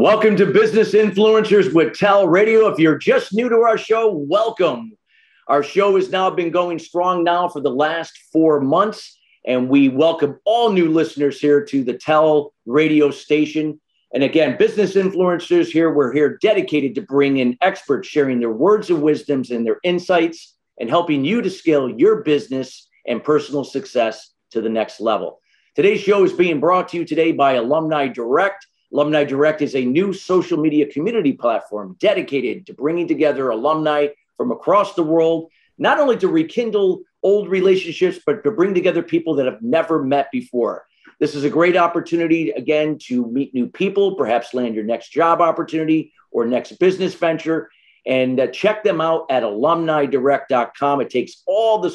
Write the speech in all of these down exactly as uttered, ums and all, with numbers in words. Welcome to Business Influencers with Tell Radio. If you're just new to our show, welcome. Our show has now been going strong now for the last four months, and we welcome all new listeners here to the Tell Radio station. And again, Business Influencers here, we're here dedicated to bring in experts sharing their words of wisdoms and their insights and helping you to scale your business and personal success to the next level. Today's show is being brought to you today by Alumni Direct. Alumni Direct is a new social media community platform dedicated to bringing together alumni from across the world, not only to rekindle old relationships, but to bring together people that have never met before. This is a great opportunity, again, to meet new people, perhaps land your next job opportunity or next business venture, and uh, check them out at alumni direct dot com. It takes all the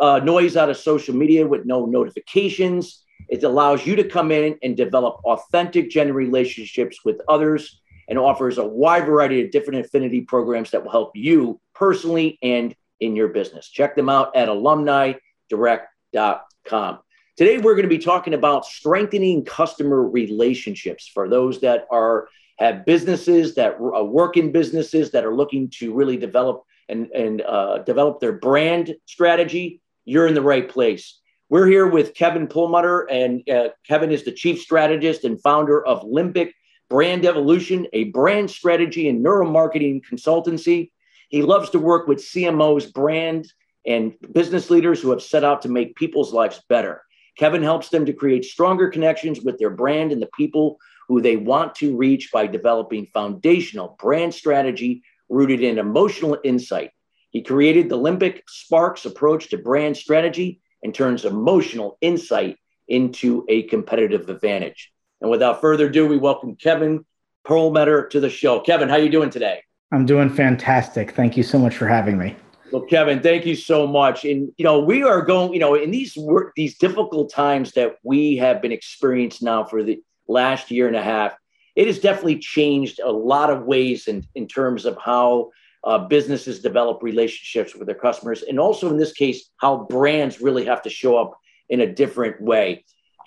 uh, noise out of social media with no notifications. It allows you to come in and develop authentic, genuine relationships with others and offers a wide variety of different affinity programs that will help you personally and in your business. Check them out at alumni direct dot com. Today, we're going to be talking about strengthening customer relationships for those that are have businesses, that work in businesses, that are looking to really develop and, and uh, develop their brand strategy. You're in the right place. We're here with Kevin Perlmutter, and uh, Kevin is the chief strategist and founder of Limbic Brand Evolution, a brand strategy and neuromarketing consultancy. He loves to work with C M Os, brand, and business leaders who have set out to make people's lives better. Kevin helps them to create stronger connections with their brand and the people who they want to reach by developing foundational brand strategy rooted in emotional insight. He created the Limbic Sparks approach to brand strategy and turns emotional insight into a competitive advantage. And without further ado, we welcome Kevin Perlmutter to the show. Kevin, how are you doing today? I'm doing fantastic. Thank you so much for having me. Well, Kevin, thank you so much. And, you know, we are going, you know, in these these difficult times that we have been experiencing now for the last year and a half, it has definitely changed a lot of ways in, in terms of how Uh, businesses develop relationships with their customers, and also in this case, how brands really have to show up in a different way.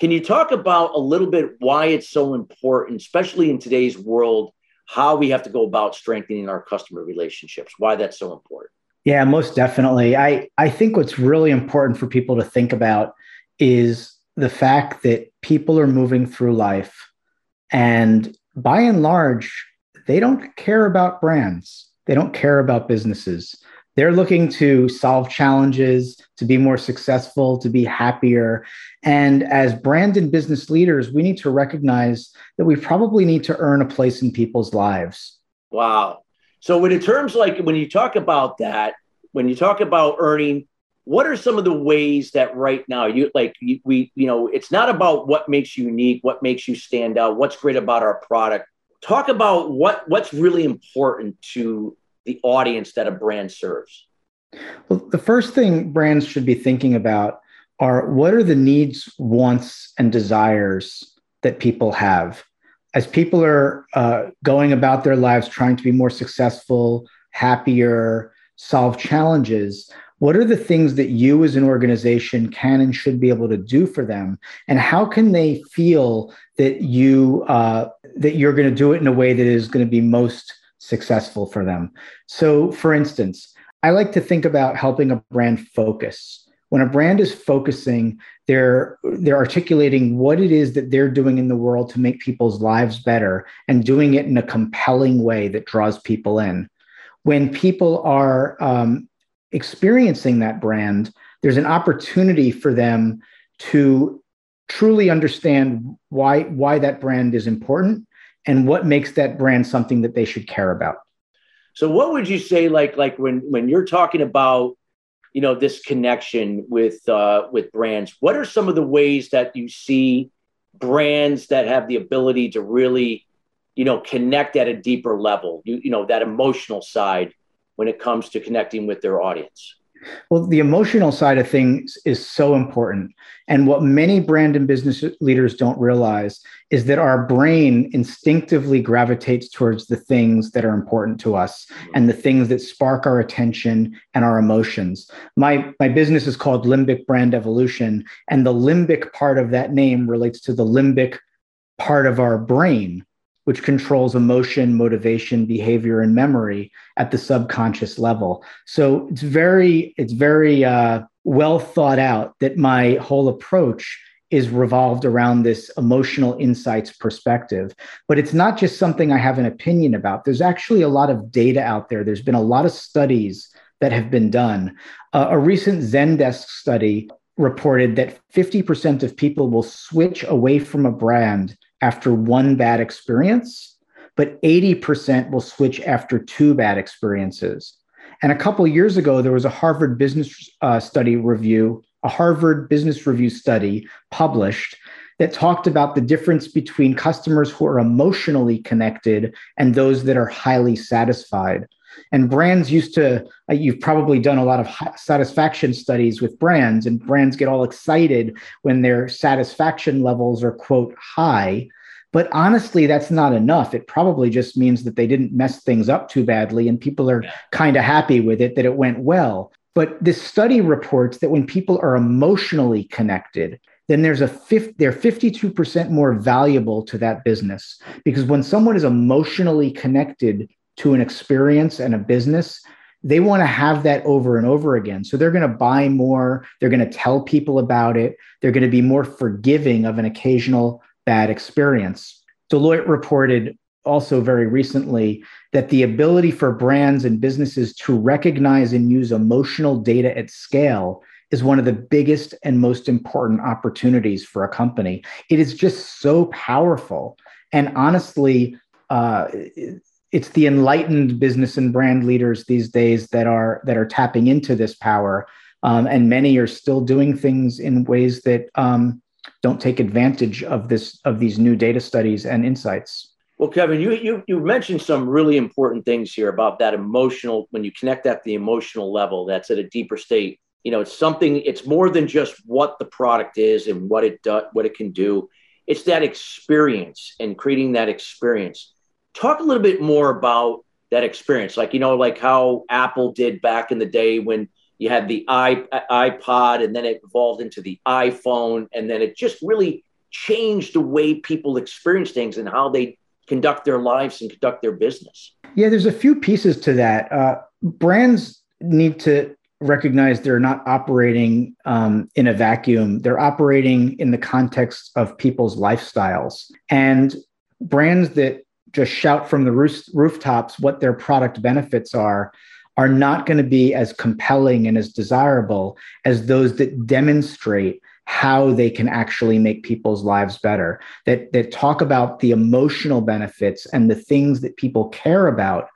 Can you talk about a little bit why it's so important, especially in today's world, how we have to go about strengthening our customer relationships, why that's so important? Yeah, most definitely. I, I think what's really important for people to think about is the fact that people are moving through life, and by and large, they don't care about brands. They don't care about businesses. They're looking to solve challenges, to be more successful, to be happier. And as brand and business leaders, we need to recognize that we probably need to earn a place in people's lives. Wow. So in terms like when you talk about that, when you talk about earning, what are some of the ways that right now you like you, we, you know, it's not about what makes you unique, what makes you stand out, what's great about our product. Talk about what, what's really important to the audience that a brand serves. Well, the first thing brands should be thinking about are what are the needs, wants, and desires that people have. As people are uh, going about their lives, trying to be more successful, happier, solve challenges, what are the things that you as an organization can and should be able to do for them? And how can they feel that you uh, that you're going to do it in a way that is going to be most successful for them? So, for instance, I like to think about helping a brand focus. When a brand is focusing, they're they're articulating what it is that they're doing in the world to make people's lives better and doing it in a compelling way that draws people in. When people are um, experiencing that brand, there's an opportunity for them to truly understand why, why that brand is important and what makes that brand something that they should care about. So what would you say, like, like when, when you're talking about, you know, this connection with, uh, with brands, what are some of the ways that you see brands that have the ability to really, you know, connect at a deeper level, you, you know, that emotional side when it comes to connecting with their audience? Well, the emotional side of things is so important. And what many brand and business leaders don't realize is that our brain instinctively gravitates towards the things that are important to us and the things that spark our attention and our emotions. My, my business is called Limbic Brand Evolution, and the limbic part of that name relates to the limbic part of our brain which controls emotion, motivation, behavior, and memory at the subconscious level. So it's very, it's very uh, well thought out that my whole approach is revolved around this emotional insights perspective. But it's not just something I have an opinion about. There's actually a lot of data out there. There's been a lot of studies that have been done. Uh, a recent Zendesk study reported that fifty percent of people will switch away from a brand after one bad experience, but eighty percent will switch after two bad experiences. And a couple of years ago, there was a Harvard Business uh, study review, a Harvard Business Review study published that talked about the difference between customers who are emotionally connected and those that are highly satisfied. And brands used to, uh, you've probably done a lot of satisfaction studies with brands, and brands get all excited when their satisfaction levels are, quote, high. But honestly, that's not enough. It probably just means that they didn't mess things up too badly and people are yeah. kind of happy with it, that it went well. But this study reports that when people are emotionally connected, then there's a fifty, they're fifty-two percent more valuable to that business. Because when someone is emotionally connected to an experience and a business, they want to have that over and over again. So they're going to buy more. They're going to tell people about it. They're going to be more forgiving of an occasional bad experience. Deloitte reported also very recently that the ability for brands and businesses to recognize and use emotional data at scale is one of the biggest and most important opportunities for a company. It is just so powerful. And honestly, uh, it's the enlightened business and brand leaders these days that are that are tapping into this power, um, and many are still doing things in ways that um, don't take advantage of this of these new data studies and insights. Well, Kevin, you you you mentioned some really important things here about that emotional. When you connect that to the emotional level, that's at a deeper state. You know, it's something. It's more than just what the product is and what it do, what it can do. It's that experience and creating that experience. Talk a little bit more about that experience. Like, you know, like how Apple did back in the day when you had the iPod and then it evolved into the iPhone. And then it just really changed the way people experience things and how they conduct their lives and conduct their business. Yeah, there's a few pieces to that. Uh, brands need to recognize they're not operating um, in a vacuum. They're operating in the context of people's lifestyles. And brands that just shout from the roof, rooftops what their product benefits are, are not going to be as compelling and as desirable as those that demonstrate how they can actually make people's lives better, that, that talk about the emotional benefits and the things that people care about.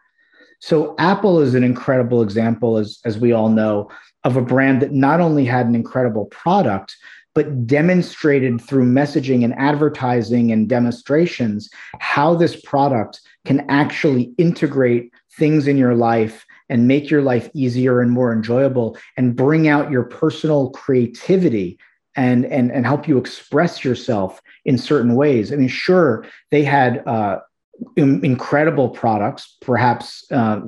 So Apple is an incredible example, as, as we all know, of a brand that not only had an incredible product, but demonstrated through messaging and advertising and demonstrations how this product can actually integrate things in your life and make your life easier and more enjoyable and bring out your personal creativity and, and, and help you express yourself in certain ways. I mean, sure, they had uh, im- incredible products, perhaps uh,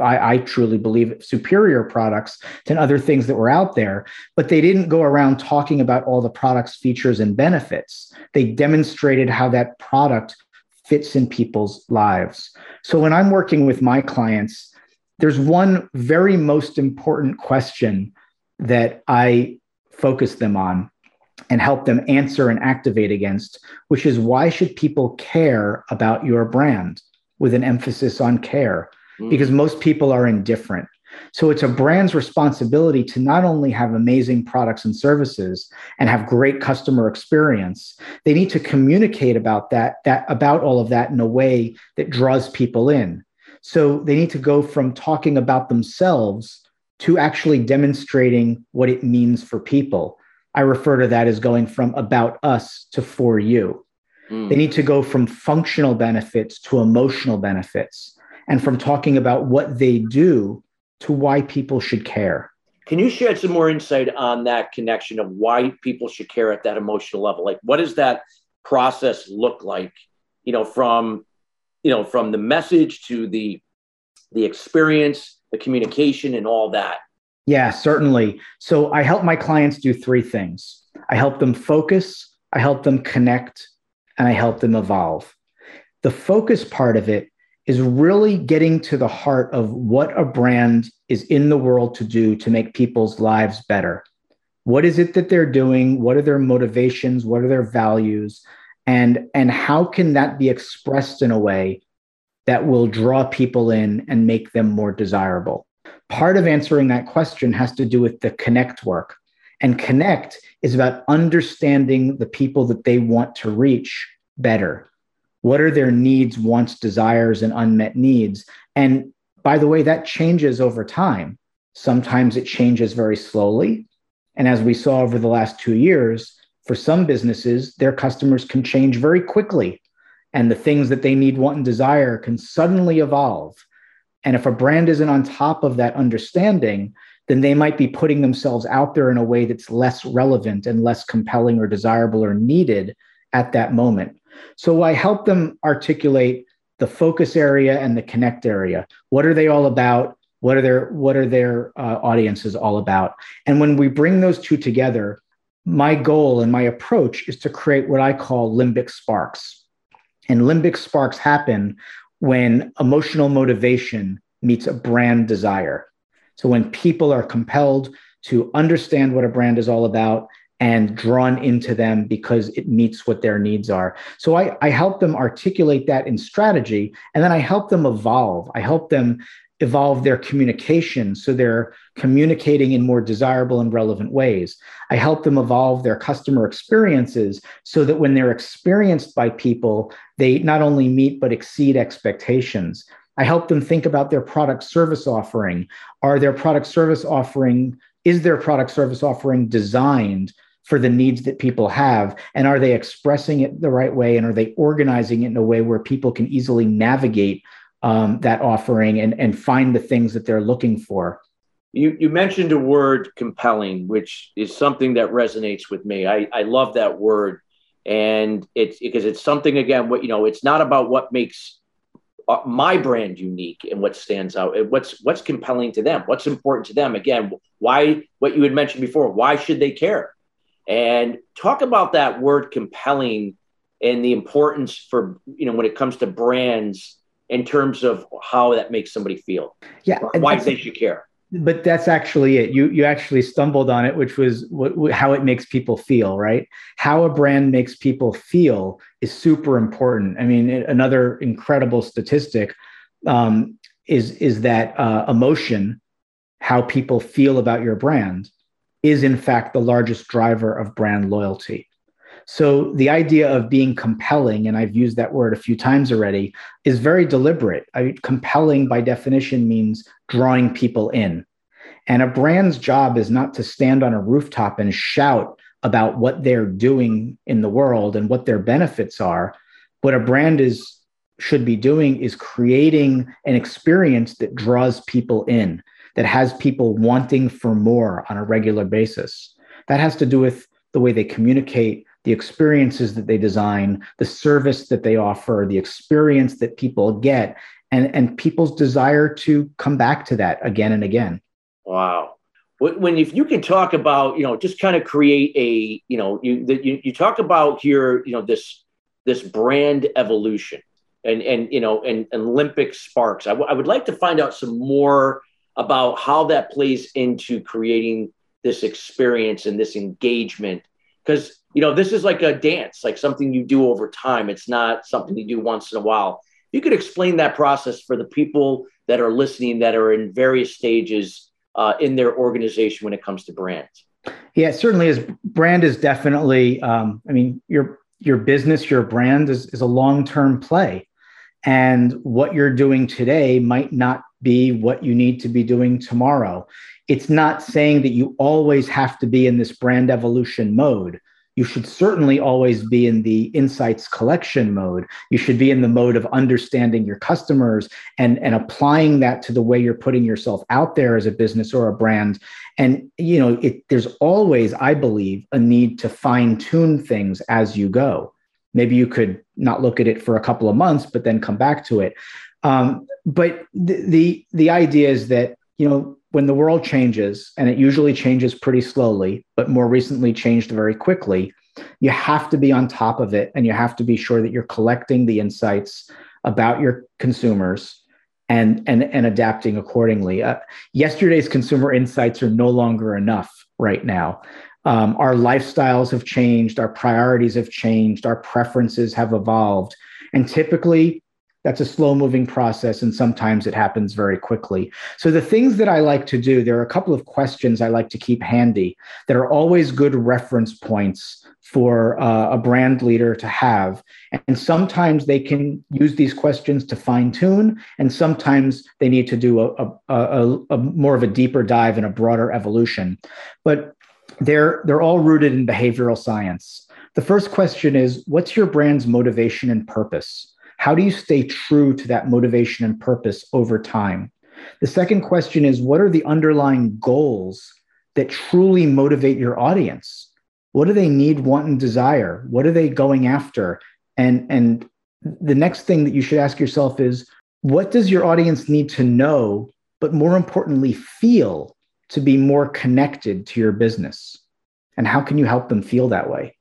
I, I truly believe superior products than other things that were out there, but they didn't go around talking about all the products, features, and benefits. They demonstrated how that product fits in people's lives. So when I'm working with my clients, there's one very most important question that I focus them on and help them answer and activate against, which is, why should people care about your brand, with an emphasis on care? Because most people are indifferent. So it's a brand's responsibility to not only have amazing products and services and have great customer experience, they need to communicate about that, that about all of that in a way that draws people in. So they need to go from talking about themselves to actually demonstrating what it means for people. I refer to that as going from about us to for you. Mm. They need to go from functional benefits to emotional benefits, and from talking about what they do to why people should care. Can you shed some more insight on that connection of why people should care at that emotional level? Like, what does that process look like? You know, from, you know, from the message to the, the experience, the communication, and all that. Yeah, certainly. So I help my clients do three things. I help them focus, I help them connect, and I help them evolve. The focus part of it is really getting to the heart of what a brand is in the world to do to make people's lives better. What is it that they're doing? What are their motivations? What are their values? And, and how can that be expressed in a way that will draw people in and make them more desirable? Part of answering that question has to do with the connect work. And connect is about understanding the people that they want to reach better. What are their needs, wants, desires, and unmet needs? And by the way, that changes over time. Sometimes it changes very slowly. And as we saw over the last two years, for some businesses, their customers can change very quickly. And the things that they need, want, and desire can suddenly evolve. And if a brand isn't on top of that understanding, then they might be putting themselves out there in a way that's less relevant and less compelling or desirable or needed at that moment. So I help them articulate the focus area and the connect area. What are they all about? What are their, what are their uh, audiences all about? And when we bring those two together, my goal and my approach is to create what I call Limbic Sparks. And Limbic Sparks happen when emotional motivation meets a brand desire. So when people are compelled to understand what a brand is all about and drawn into them because it meets what their needs are. So I, I help them articulate that in strategy, and then I help them evolve. I help them evolve their communication so they're communicating in more desirable and relevant ways. I help them evolve their customer experiences so that when they're experienced by people, they not only meet but exceed expectations. I help them think about their product service offering. Are their product service offering, is their product service offering designed for the needs that people have? And are they expressing it the right way? And are they organizing it in a way where people can easily navigate um, that offering and, and find the things that they're looking for? You, you mentioned a word, compelling, which is something that resonates with me. I, I love that word. And it's because it's something, again, what, you know, it's not about what makes my brand unique and what stands out and what's, what's compelling to them, what's important to them. Again, why, what you had mentioned before, why should they care? And talk about that word compelling and the importance for, you know, when it comes to brands in terms of how that makes somebody feel. Yeah. Why they should care. But that's actually it. You, you actually stumbled on it, which was what, how it makes people feel, right? How a brand makes people feel is super important. I mean, another incredible statistic um, is, is that uh, emotion, how people feel about your brand, is in fact the largest driver of brand loyalty. So the idea of being compelling, and I've used that word a few times already, is very deliberate. I mean, compelling by definition means drawing people in. And a brand's job is not to stand on a rooftop and shout about what they're doing in the world and what their benefits are. What a brand is should be doing is creating an experience that draws people in, that has people wanting for more on a regular basis. That has to do with the way they communicate, the experiences that they design, the service that they offer, the experience that people get, and, and people's desire to come back to that again and again. Wow. When if you can talk about, you know, just kind of create a, you know, you, you, you talk about here, you know, this, this brand evolution and, and, you know, and, and Limbic Sparks. I, w- I would like to find out some more about how that plays into creating this experience and this engagement. Because, you know, this is like a dance, like something you do over time. It's not something you do once in a while. You could explain that process for the people that are listening that are in various stages uh, in their organization when it comes to brands. Yeah, it certainly is. Brand is definitely, um, I mean, your your business, your brand is, is a long-term play. And what you're doing today might not be what you need to be doing tomorrow. It's not saying that you always have to be in this brand evolution mode. You should certainly always be in the insights collection mode. You should be in the mode of understanding your customers and, and applying that to the way you're putting yourself out there as a business or a brand. And, you know, it, there's always, I believe, a need to fine-tune things as you go. Maybe you could not look at it for a couple of months, but then come back to it. Um, but the, the, the idea is that, you know, when the world changes, and it usually changes pretty slowly, but more recently changed very quickly, You have to be on top of it, and you have to be sure that you're collecting the insights about your consumers and and, and adapting accordingly. Uh, yesterday's consumer insights are no longer enough right now. Um, our lifestyles have changed, our priorities have changed, our preferences have evolved. And typically, that's a slow-moving process, and sometimes it happens very quickly. So the things that I like to do, there are a couple of questions I like to keep handy that are always good reference points for uh, a brand leader to have. And sometimes they can use these questions to fine-tune, and sometimes they need to do a, a, a, a more of a deeper dive and a broader evolution. But they're, they're all rooted in behavioral science. The first question is, what's your brand's motivation and purpose? How do you stay true to that motivation and purpose over time? The second question is, what are the underlying goals that truly motivate your audience? What do they need, want, and desire? What are they going after? And, and the next thing that you should ask yourself is, what does your audience need to know, but more importantly, feel to be more connected to your business? And how can you help them feel that way?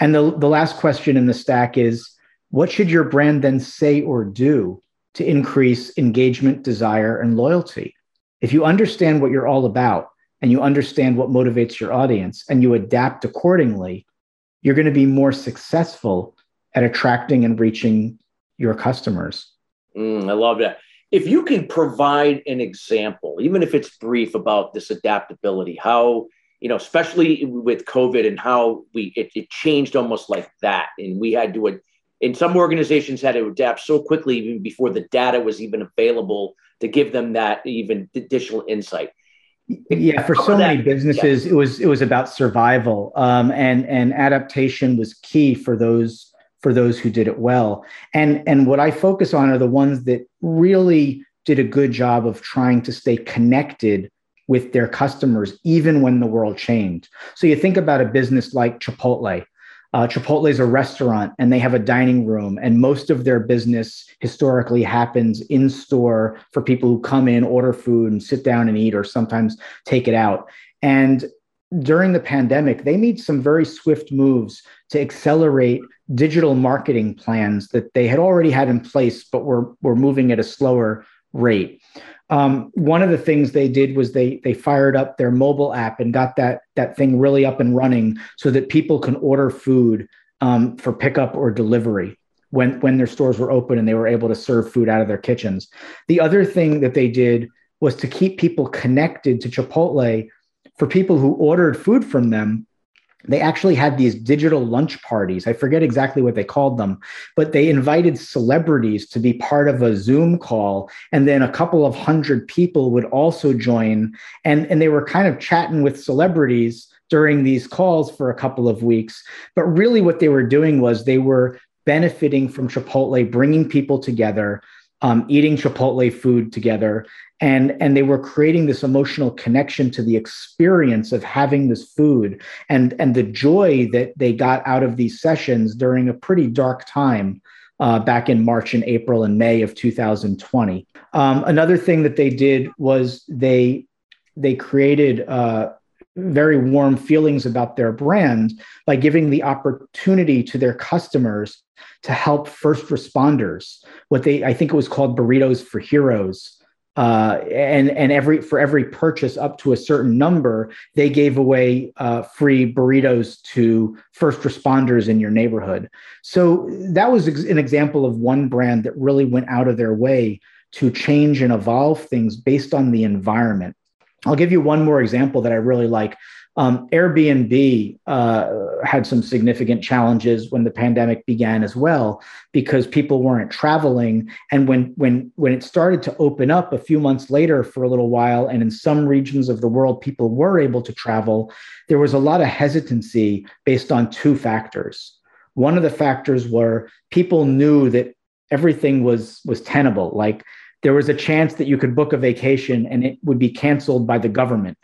And the, the last question in the stack is, what should your brand then say or do to increase engagement, desire, and loyalty? If you understand what you're all about and you understand what motivates your audience and you adapt accordingly, you're going to be more successful at attracting and reaching your customers. Mm, I love that. If you can provide an example, even if it's brief, about this adaptability, how, you know, especially with COVID and how we it, it changed almost like that. And we had to adapt. And some organizations had to adapt so quickly, even before the data was even available, to give them that even additional insight. Yeah, for so many businesses, it was it was about survival, um, and and adaptation was key for those for those who did it well. And and what I focus on are the ones that really did a good job of trying to stay connected with their customers, even when the world changed. So you think about a business like Chipotle. Uh, Chipotle is a restaurant, and they have a dining room, and most of their business historically happens in store for people who come in, order food, and sit down and eat, or sometimes take it out. And during the pandemic, they made some very swift moves to accelerate digital marketing plans that they had already had in place, but were, were moving at a slower rate. Um, one of the things they did was they they fired up their mobile app and got that that thing really up and running so that people can order food um, for pickup or delivery when, when their stores were open and they were able to serve food out of their kitchens. The other thing that they did was to keep people connected to Chipotle. For people who ordered food from them, they actually had these digital lunch parties. I forget exactly what they called them, but they invited celebrities to be part of a Zoom call. And then a couple of hundred people would also join. And, and they were kind of chatting with celebrities during these calls for a couple of weeks. But really what they were doing was they were benefiting from Chipotle, bringing people together, um, eating Chipotle food together. And, and they were creating this emotional connection to the experience of having this food and, and the joy that they got out of these sessions during a pretty dark time uh, back in March and April and May of two thousand twenty. Um, another thing that they did was they, they created uh, very warm feelings about their brand by giving the opportunity to their customers to help first responders. What they, I think it was called Burritos for Heroes. Uh, and and every for every purchase up to a certain number, they gave away uh, free burritos to first responders in your neighborhood. So that was ex- an example of one brand that really went out of their way to change and evolve things based on the environment. I'll give you one more example that I really like. Um, Airbnb uh, had some significant challenges when the pandemic began as well, because people weren't traveling. And when, when, when it started to open up a few months later for a little while, and in some regions of the world, people were able to travel, there was a lot of hesitancy based on two factors. One of the factors were people knew that everything was, was tenable. Like, there was a chance that you could book a vacation and it would be canceled by the government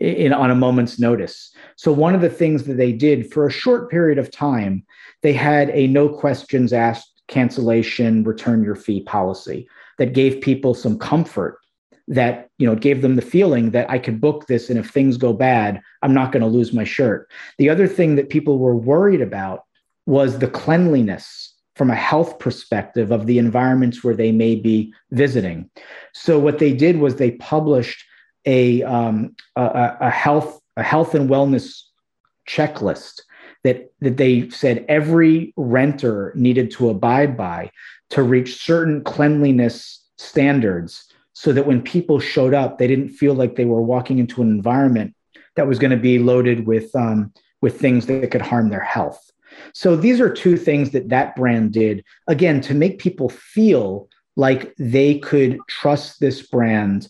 in, on a moment's notice. So one of the things that they did for a short period of time, they had a no questions asked cancellation, return your fee policy that gave people some comfort that, you know, gave them the feeling that I could book this, and if things go bad, I'm not going to lose my shirt. The other thing that people were worried about was the cleanliness from a health perspective of the environments where they may be visiting. So what they did was they published a um, a, a health a health and wellness checklist that that they said every renter needed to abide by to reach certain cleanliness standards, so that when people showed up, they didn't feel like they were walking into an environment that was going to be loaded with um, with things that could harm their health. So these are two things that that brand did, again, to make people feel like they could trust this brand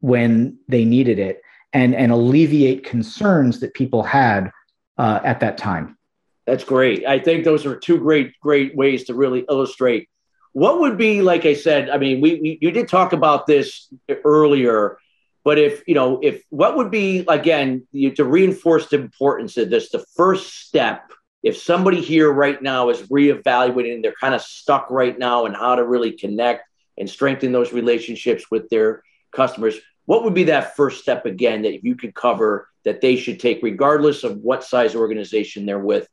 when they needed it, and, and alleviate concerns that people had uh, at that time. That's great. I think those are two great, great ways to really illustrate what would be, like I said, I mean, we, we you did talk about this earlier, but if, you know, if what would be, again, you, to reinforce the importance of this, the first step. If somebody here right now is reevaluating, they're kind of stuck right now in how to really connect and strengthen those relationships with their customers, what would be that first step again that you could cover that they should take, regardless of what size organization they're with,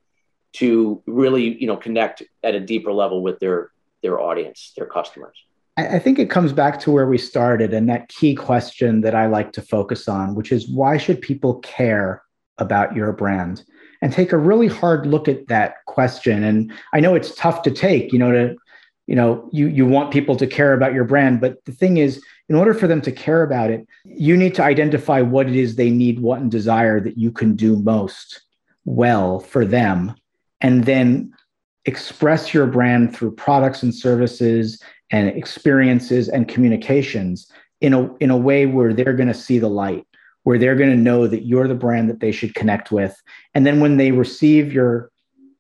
to really, you know, connect at a deeper level with their their audience, their customers? I think it comes back to where we started and that key question that I like to focus on, which is why should people care about your brand? And take a really hard look at that question. And I know it's tough to take, you know, to, you know, you, you want people to care about your brand, but the thing is, in order for them to care about it, you need to identify what it is they need, want, and desire that you can do most well for them, and then express your brand through products and services and experiences and communications in a, in a way where they're going to see the light, where they're going to know that you're the brand that they should connect with. And then when they receive your,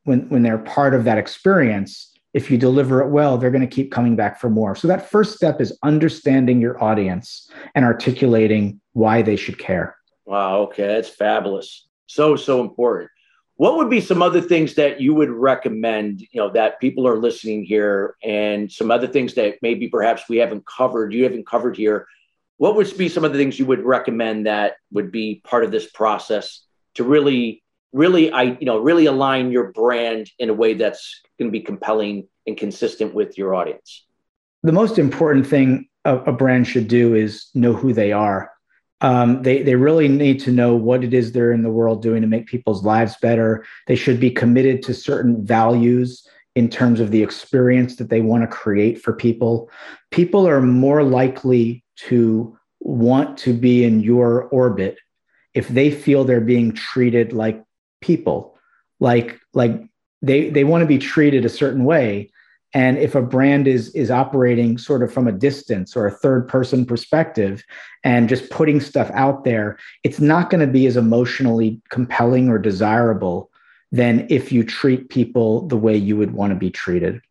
when, when they're part of that experience, if you deliver it well, they're going to keep coming back for more. So that first step is understanding your audience and articulating why they should care. Wow. Okay. That's fabulous. So, so important. What would be some other things that you would recommend, you know, that people are listening here, and some other things that maybe perhaps we haven't covered, you haven't covered here? What would be some of the things you would recommend that would be part of this process to really, really, I, you know, really align your brand in a way that's going to be compelling and consistent with your audience? The most important thing a, a brand should do is know who they are. Um, they, they really need to know what it is they're in the world doing to make people's lives better. They should be committed to certain values in terms of the experience that they want to create for people. People are more likely to want to be in your orbit if they feel they're being treated like people, like, like they, they want to be treated a certain way. And if a brand is, is operating sort of from a distance or a third person perspective and just putting stuff out there, it's not going to be as emotionally compelling or desirable than if you treat people the way you would want to be treated.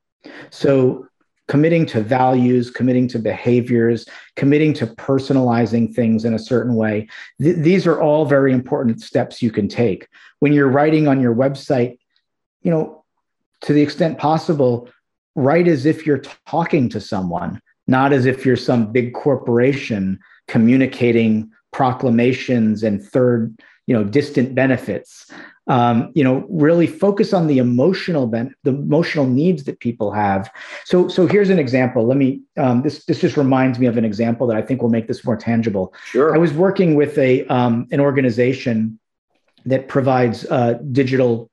So committing to values, committing to behaviors, committing to personalizing things in a certain way. Th- these are all very important steps you can take. When you're writing on your website, you know, to the extent possible, write as if you're t- talking to someone, not as if you're some big corporation communicating proclamations and third, you know, distant benefits. Um, you know, really focus on the emotional, ben- the emotional needs that people have. So, so here's an example. Let me, um, this, this just reminds me of an example that I think will make this more tangible. Sure. I was working with a, um, an organization that provides, uh, digital,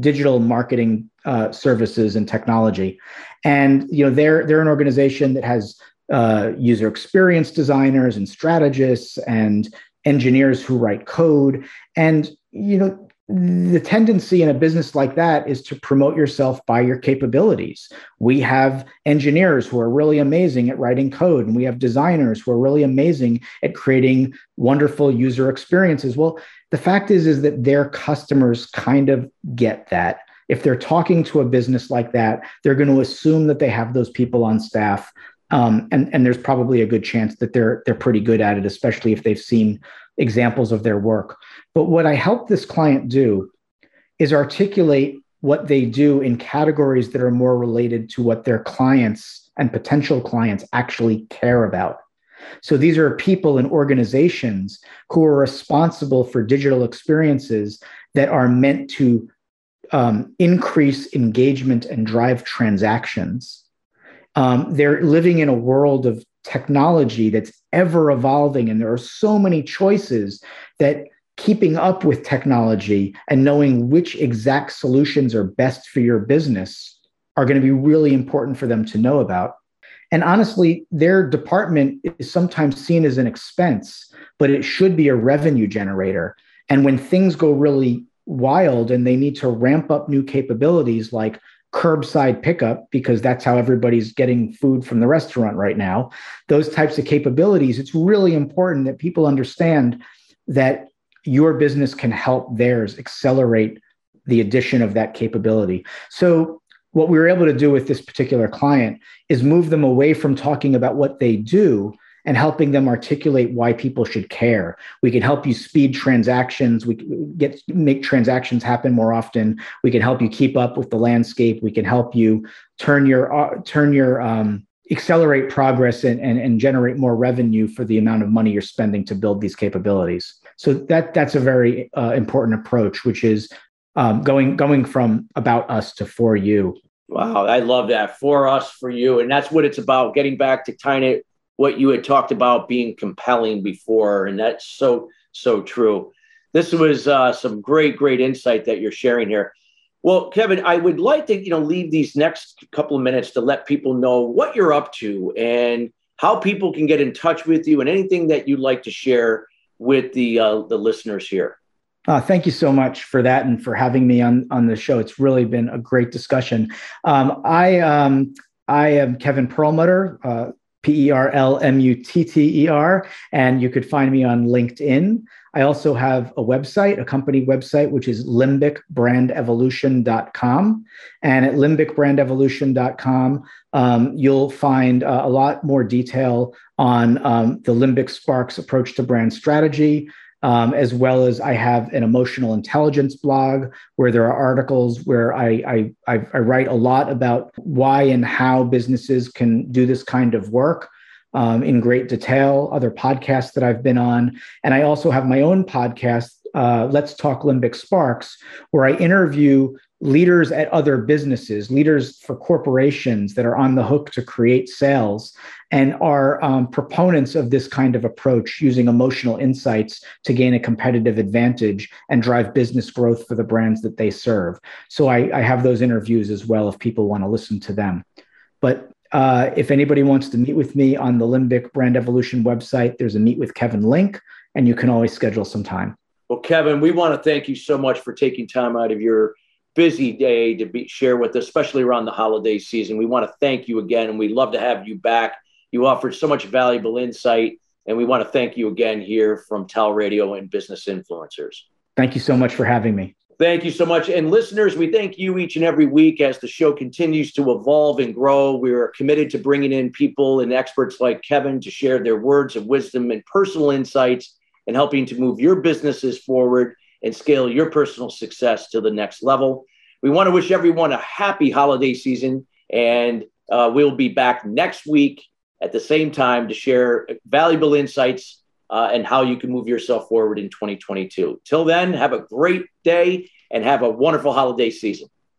digital marketing, uh, services and technology. And, you know, they're, they're an organization that has, uh, user experience designers and strategists and engineers who write code. And, you know, the tendency in a business like that is to promote yourself by your capabilities. We have engineers who are really amazing at writing code, and we have designers who are really amazing at creating wonderful user experiences. Well, the fact is, is that their customers kind of get that. If they're talking to a business like that, they're going to assume that they have those people on staff. Um, and, and there's probably a good chance that they're, they're pretty good at it, especially if they've seen examples of their work. But what I help this client do is articulate what they do in categories that are more related to what their clients and potential clients actually care about. So these are people and organizations who are responsible for digital experiences that are meant to um, increase engagement and drive transactions. Um, they're living in a world of technology that's ever evolving, and there are so many choices that keeping up with technology and knowing which exact solutions are best for your business are going to be really important for them to know about. And honestly, their department is sometimes seen as an expense, but it should be a revenue generator. And when things go really wild and they need to ramp up new capabilities like curbside pickup, because that's how everybody's getting food from the restaurant right now, those types of capabilities, it's really important that people understand that your business can help theirs accelerate the addition of that capability. So what we were able to do with this particular client is move them away from talking about what they do and helping them articulate why people should care. We can help you speed transactions. We get make transactions happen more often. We can help you keep up with the landscape. We can help you turn your uh, turn your um, accelerate progress and, and and generate more revenue for the amount of money you're spending to build these capabilities. So that that's a very uh, important approach, which is um, going going from about us to for you. Wow, I love that, for us, for you, and that's what it's about. Getting back to tying it. What you had talked about being compelling before, and that's so, so true. This was uh, some great, great insight that you're sharing here. Well, Kevin, I would like to, you know, leave these next couple of minutes to let people know what you're up to and how people can get in touch with you and anything that you'd like to share with the uh, the listeners here. Uh, thank you so much for that and for having me on, on the show. It's really been a great discussion. Um, I, um, I am Kevin Perlmutter, uh, P E R L M U T T E R, and you could find me on LinkedIn. I also have a website, a company website, which is limbic brand evolution dot com. And at limbic brand evolution dot com, um, you'll find uh, a lot more detail on um, the Limbic Sparks approach to brand strategy, um, as well as I have an emotional intelligence blog where there are articles where I, I, I, I write a lot about why and how businesses can do this kind of work um, in great detail, other podcasts that I've been on. And I also have my own podcast, uh, Let's Talk Limbic Sparks, where I interview leaders at other businesses, leaders for corporations that are on the hook to create sales and are um, proponents of this kind of approach, using emotional insights to gain a competitive advantage and drive business growth for the brands that they serve. So I, I have those interviews as well if people want to listen to them. But uh, if anybody wants to meet with me on the Limbic Brand Evolution website, there's a Meet with Kevin link, and you can always schedule some time. Well, Kevin, we want to thank you so much for taking time out of your busy day to be share with us, especially around the holiday season. We want to thank you again, and we'd love to have you back. You offered so much valuable insight, and we want to thank you again here from Tell Radio and Business Influencers. Thank you so much for having me. Thank you so much. And listeners, we thank you each and every week as the show continues to evolve and grow. We are committed to bringing in people and experts like Kevin to share their words of wisdom and personal insights and helping to move your businesses forward and scale your personal success to the next level. We want to wish everyone a happy holiday season, and uh, we'll be back next week at the same time to share valuable insights uh, and how you can move yourself forward in twenty twenty-two. Till then, have a great day and have a wonderful holiday season.